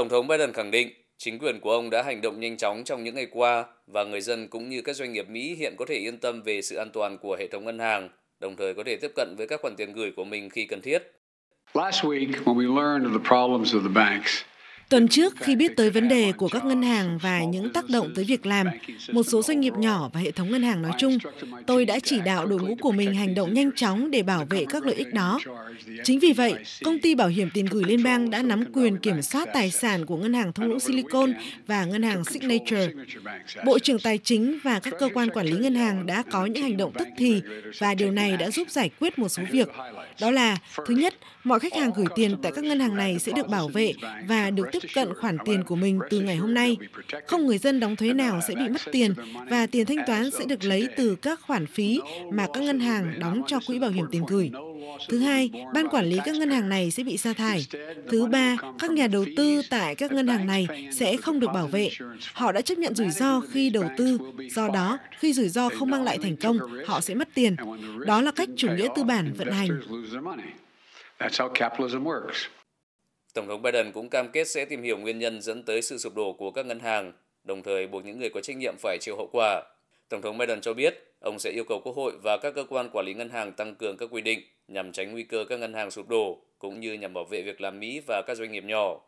Tổng thống Biden khẳng định chính quyền của ông đã hành động nhanh chóng trong những ngày qua và người dân cũng như các doanh nghiệp Mỹ hiện có thể yên tâm về sự an toàn của hệ thống ngân hàng, đồng thời có thể tiếp cận với các khoản tiền gửi của mình khi cần thiết. Tuần trước, khi biết tới vấn đề của các ngân hàng và những tác động tới việc làm, một số doanh nghiệp nhỏ và hệ thống ngân hàng nói chung, tôi đã chỉ đạo đội ngũ của mình hành động nhanh chóng để bảo vệ các lợi ích đó. Chính vì vậy, công ty bảo hiểm tiền gửi liên bang đã nắm quyền kiểm soát tài sản của ngân hàng thung lũng Silicon và ngân hàng Signature. Bộ trưởng Tài chính và các cơ quan quản lý ngân hàng đã có những hành động tức thì và điều này đã giúp giải quyết một số việc. Đó là, thứ nhất, mọi khách hàng gửi tiền tại các ngân hàng này sẽ được bảo vệ và được tiếp cận khoản tiền của mình từ ngày hôm nay. Không người dân đóng thuế nào sẽ bị mất tiền và tiền thanh toán sẽ được lấy từ các khoản phí mà các ngân hàng đóng cho quỹ bảo hiểm tiền gửi. Thứ hai, ban quản lý các ngân hàng này sẽ bị sa thải. Thứ ba, các nhà đầu tư tại các ngân hàng này sẽ không được bảo vệ. Họ đã chấp nhận rủi ro khi đầu tư, do đó khi rủi ro không mang lại thành công, họ sẽ mất tiền. Đó là cách chủ nghĩa tư bản vận hành. Tổng thống Biden cũng cam kết sẽ tìm hiểu nguyên nhân dẫn tới sự sụp đổ của các ngân hàng, đồng thời buộc những người có trách nhiệm phải chịu hậu quả. Tổng thống Biden cho biết, ông sẽ yêu cầu Quốc hội và các cơ quan quản lý ngân hàng tăng cường các quy định nhằm tránh nguy cơ các ngân hàng sụp đổ, cũng như nhằm bảo vệ việc làm Mỹ và các doanh nghiệp nhỏ.